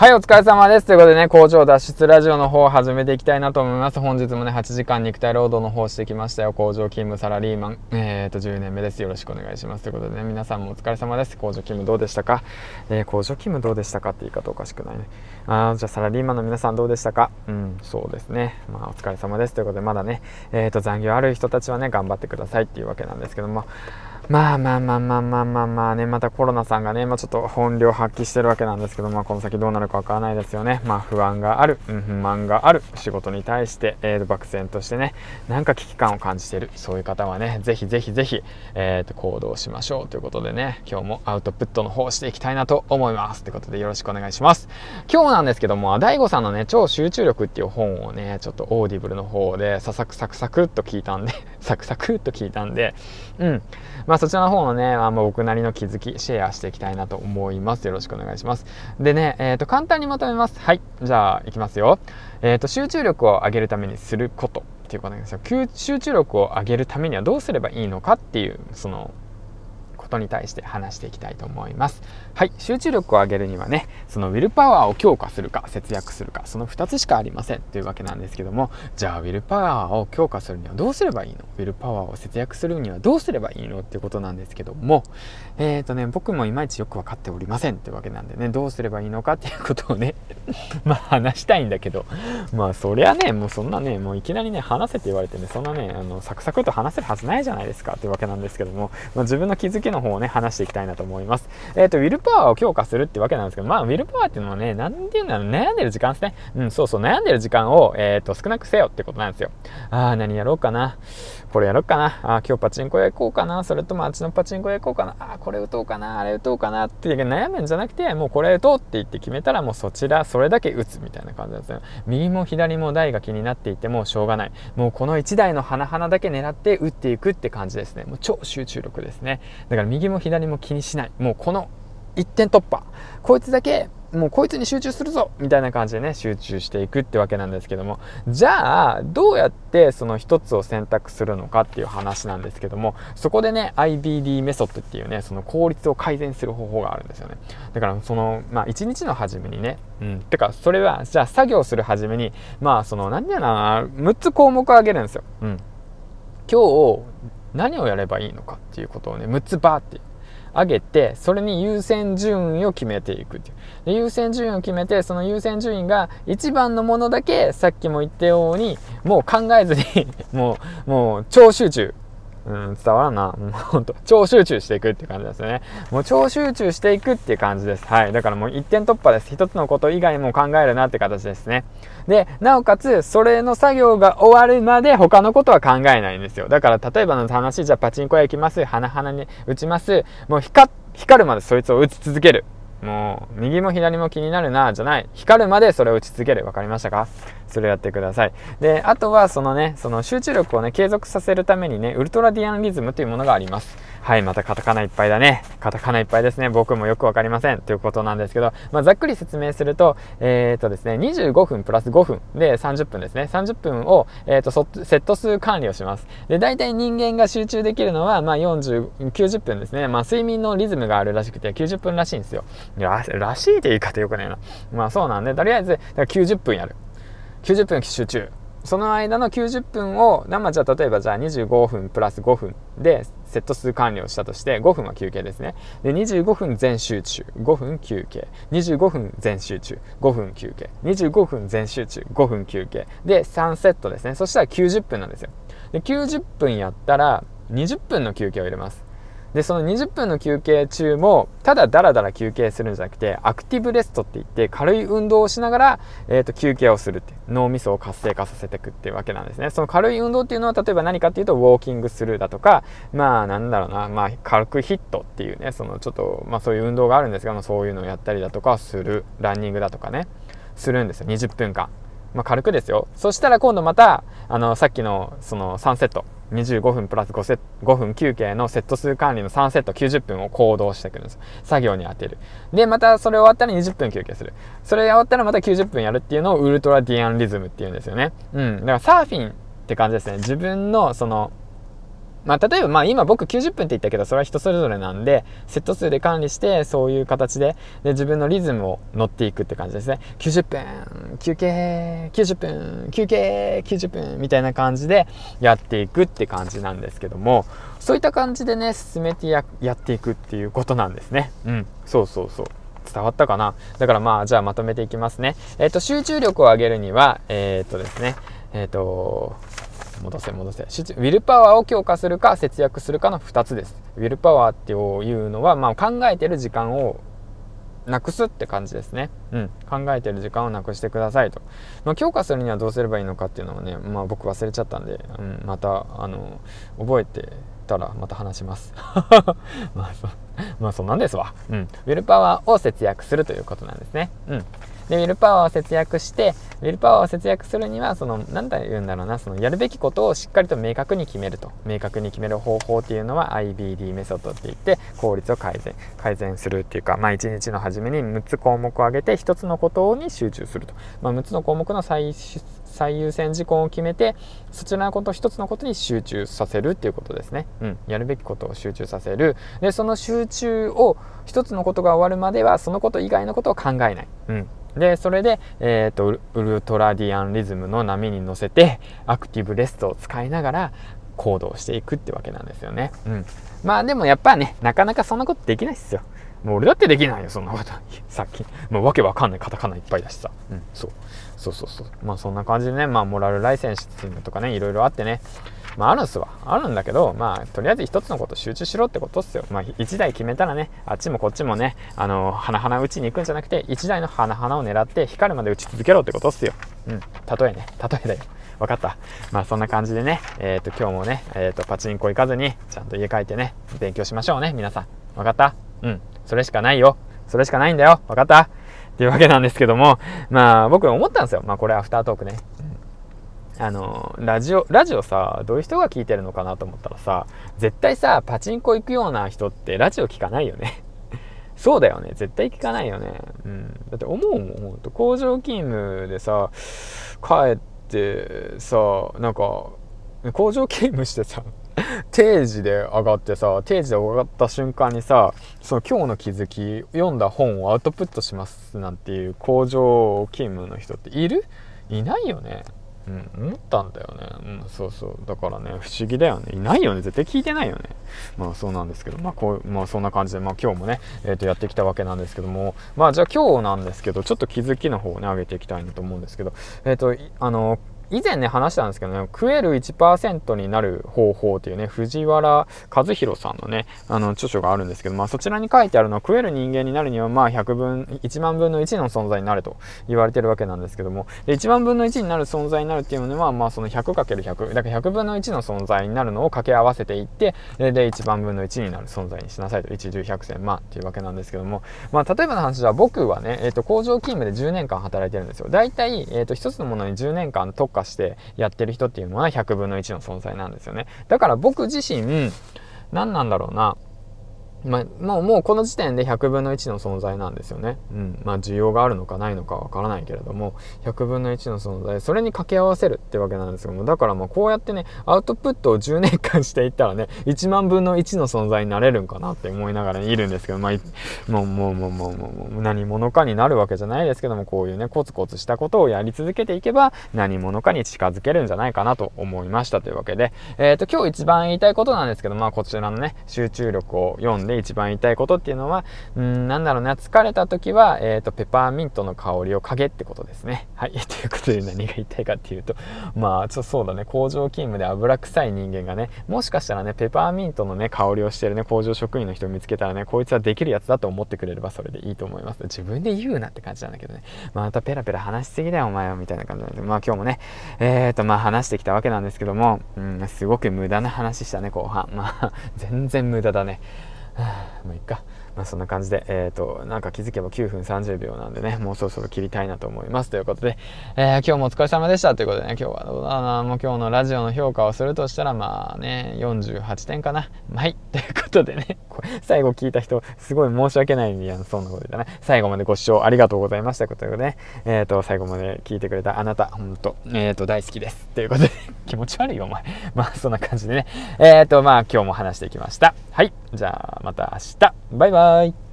はい、お疲れ様です。ということでね、工場脱出ラジオの方を始めていきたいなと思います。本日もね、8時間肉体労働の方してきましたよ。工場勤務サラリーマン、10年目です。よろしくお願いします。ということでね、皆さんもお疲れ様です。工場勤務どうでしたか？工場勤務どうでしたかって言い方おかしくないね。じゃあサラリーマンの皆さんどうでしたか？そうですね。まあ、お疲れ様です。ということで、まだね、残業ある人たちはね、頑張ってくださいっていうわけなんですけども、まあね、またコロナさんがね、ちょっと本領発揮してるわけなんですけど、この先どうなるかわからないですよね。不安がある、不満がある仕事に対して、漠然としてね、なんか危機感を感じている、そういう方はね、ぜひ、行動しましょうということでね、今日もアウトプットの方していきたいなと思います。ということでよろしくお願いします。今日なんですけども、大悟さんのね、超集中力っていう本をね、ちょっとオーディブルの方でサクサクっと聞いたんで、そちらの方のね、僕なりの気づきシェアしていきたいなと思います。よろしくお願いします。でね、簡単にまとめます。はい、じゃあいきますよ。集中力を上げるためにすることっていうことなんですよ。集中力を上げるためにはどうすればいいのかっていう、そのことに対して話していきたいと思います。はい、集中力を上げるにはね、そのウィルパワーを強化するか節約するか、その2つしかありませんというわけなんですけども、じゃあウィルパワーを強化するにはどうすればいいの、ウィルパワーを節約するにはどうすればいいのっていうことなんですけども、僕もいまいちよく分かっておりませんというわけなんでね、どうすればいいのかっていうことをね話したいんだけど、そりゃね、もうそんなね、もういきなりね、話せって言われてね、そんなね、サクサクと話せるはずないじゃないですかというわけなんですけども、自分の気づきの方をね、話していきたいなと思います。ウィルパワーを強化するってわけなんですけど、ウィルパワーっていうのはね、悩んでる時間ですね。悩んでる時間を、少なくせよってことなんですよ。何やろうかな、これやろうかな、今日パチンコ屋行こうかな、それともあっちのパチンコ屋行こうかな、これ打とうかな、あれ打とうかなって悩むんじゃなくて、もうこれ打とうって言って決めたら、もうそれだけ打つみたいな感じなんですよ。右も左も台が気になっていてもしょうがない、もうこの1台の花だけ狙って打っていくって感じですね。もう超集中力ですね。だから右も左も気にしない、もうこの一点突破、こいつだけ、もうこいつに集中するぞみたいな感じでね、集中していくってわけなんですけども、じゃあどうやってその一つを選択するのかっていう話なんですけども、そこでね IBD メソッドっていうね、その効率を改善する方法があるんですよね。だからその一日の初めにね、てかそれはじゃあ作業する初めにその6つ項目を挙げるんですよ。今日何をやればいいのかっていうことをね、6つバーって上げて、それに優先順位を決めていくっていう。で、優先順位を決めて、その優先順位が一番のものだけ、さっきも言ったようにもう考えずにもう超集中、伝わらんな、本当超集中していくって感じですね。もう超集中していくっていう感じです。はい、だからもう一点突破です。一つのこと以外も考えるなって形ですね。でなおかつそれの作業が終わるまで他のことは考えないんですよ。だから例えばの話、じゃあパチンコ屋行きます、花に打ちます、もう光るまでそいつを打ち続ける、もう右も左も気になるなじゃない、光るまでそれを打ち続ける。わかりましたか？それをやってください。であとはその集中力をね、継続させるためにね、ウルトラディアンリズムというものがあります。はい、またカタカナいっぱいですね。僕もよくわかりませんということなんですけど、ざっくり説明すると、ですね、25分プラス5分で30分ですね。30分を、セット数管理をします。で大体人間が集中できるのは、90分ですね。睡眠のリズムがあるらしくて90分らしいんですよ。らしいって言い方よくないな。そうなんで、とりあえず90分やる、90分集中、その間の90分を例えば25分プラス5分でセット数管理をしたとして、5分は休憩ですね。で25分全集中、5分休憩、25分全集中、5分休憩、25分全集中、5分休憩で3セットですね。そしたら90分なんですよ。で90分やったら20分の休憩を入れます。でその20分の休憩中もただダラダラ休憩するんじゃなくて、アクティブレストって言って、軽い運動をしながら、休憩をするって、脳みそを活性化させていくっていうわけなんですね。その軽い運動っていうのは例えば何かっていうと、ウォーキングするだとか、軽くヒットっていうね、そういう運動があるんですが、そういうのをやったりだとかする、ランニングだとかね、するんですよ。20分間、軽くですよ。そしたら今度またさっきのその3セット、25分プラス5分休憩のセット数管理の3セット、90分を行動していくんです。作業に当てる。でまたそれ終わったら20分休憩する。それ終わったらまた90分やるっていうのをウルトラディアンリズムっていうんですよね。だからサーフィンって感じですね。自分のまあ、例えばまあ今僕90分って言ったけど、それは人それぞれなんでセット数で管理して、そういう形 で自分のリズムを乗っていくって感じですね。90分休憩90分休憩90分みたいな感じでやっていくって感じなんですけども、そういった感じでね進めて やっていくっていうことなんですね。うん、そうそうそう、伝わったかな。だからまあじゃあまとめていきますね。集中力を上げるにはですね、戻せ、ウィルパワーを強化するか節約するかの2つです。ウィルパワーっていうのは、まあ、考えてる時間をなくすって感じですね。うん、考えてる時間をなくしてくださいと。まあ、強化するにはどうすればいいのかっていうのをね、まあ、僕忘れちゃったんで、うん、また覚えてたらまた話しますまあそうなんですわ。うん、ウィルパワーを節約するということなんですね。うん、でウィルパワーを節約して、ウィルパワーを節約するには、その何て言うんだろうな、そのやるべきことをしっかりと明確に決めると。明確に決める方法っていうのは IBD メソッドっていって、効率を改善するっていうか、まあ、1日の初めに6つ項目を挙げて1つのことに集中すると。まあ、6つの項目の最優先事項を決めて、そちらのことを1つのことに集中させるっていうことですね。うん、やるべきことを集中させる。でその集中を1つのことが終わるまではそのこと以外のことを考えない。うんでそれで、ウルトラディアンリズムの波に乗せてアクティブレストを使いながら行動していくってわけなんですよね。うん、まあでもやっぱね、なかなかそんなことできないっすよ。もう俺だってできないよそんなことさっきもうわけわかんないカタカナいっぱいだしさ、うん、そうまあそんな感じでね、まあモラルライセンスとかね、いろいろあってね、まああるんすわ、あるんだけど、まあとりあえず一つのこと集中しろってことっすよ。まあ一台決めたらね、あっちもこっちもね、花々打ちに行くんじゃなくて、一台の花々を狙って光るまで打ち続けろってことっすよ。うん、例えだよ。わかった。まあそんな感じでね、今日もね、パチンコ行かずにちゃんと家帰ってね勉強しましょうね皆さん。わかった？うん。それしかないよ。それしかないんだよ。わかった？っていうわけなんですけども、まあ僕思ったんですよ。まあこれアフタートークね。ラジオさ、どういう人が聞いてるのかなと思ったらさ、絶対さパチンコ行くような人ってラジオ聞かないよねそうだよね、絶対聞かないよね。うん、だって思うもん、ほんと工場勤務でさ帰ってさ、なんか工場勤務してさ定時で上がってさ、定時で上がった瞬間にさ、その今日の気づき、読んだ本をアウトプットしますなんていう工場勤務の人っている？いないよね。うん、思ったんだよね。うん、そうだからね、不思議だよね。いないよね、絶対聞いてないよね。まあそうなんですけど、まあそんな感じで、まあ今日もね、やってきたわけなんですけども、まあじゃあ今日なんですけど、ちょっと気づきの方をね上げていきたいなと思うんですけど、以前ね話したんですけどね、食える 1% になる方法っていうね、藤原和弘さんのね著書があるんですけど、まあそちらに書いてあるのは、食える人間になるにはまあ1万分の1の存在になると言われてるわけなんですけども、で1万分の1になる存在になるっていうのは、まあその 100×100 だから100分の1の存在になるのを掛け合わせていって、で1万分の1になる存在にしなさいと。110、100、1000万っていうわけなんですけども、まあ例えばの話は、僕はね工場勤務で10年間働いてるんですよ。だいたい一つのものに10年間特化してやってる人っていうのは100分の1の存在なんですよね。だから僕自身何なんだろうな、まあ、もうこの時点で100分の1の存在なんですよね。うん、まあ需要があるのかないのかわからないけれども、100分の1の存在、それに掛け合わせるってわけなんですけども、だからまあこうやってねアウトプットを10年間していったらね、1万分の1の存在になれるんかなって思いながら、ね、いるんですけど、まあもう何者かになるわけじゃないですけども、こういうねコツコツしたことをやり続けていけば何者かに近づけるんじゃないかなと思いました。というわけで、今日一番言いたいことなんですけど、まあこちらのね集中力を読んで一番言いたいことっていうのは、なんだろうな、疲れた時は、ペパーミントの香りを嗅げってことですね。はい、ということで何が言いたいかっていうと、まあそうだね、工場勤務で油臭い人間がね、もしかしたらねペパーミントのね香りをしてるね工場職員の人を見つけたらね、こいつはできるやつだと思ってくれればそれでいいと思います。自分で言うなって感じなんだけどね、またペラペラ話しすぎだよお前はみたいな感じなんで、まあ今日もねまあ話してきたわけなんですけども、すごく無駄な話したね後半。まあ全然無駄だね。まあいっか。まあ、そんな感じで、なんか気づけば9分30秒なんでね、もうそろそろ切りたいなと思います。ということで、今日もお疲れ様でしたということでね、今日はどうだな、もう今日のラジオの評価をするとしたら、まあね、48点かな。はい、ということでね、最後聞いた人、すごい申し訳ないんで、そんなこと言ったね。最後までご視聴ありがとうございましたということでね、最後まで聞いてくれたあなた、本当大好きです。ということで、気持ち悪いよ、お前。まあ、そんな感じでね、まあ、今日も話していきました。はい、じゃあ、また明日。バイバイ。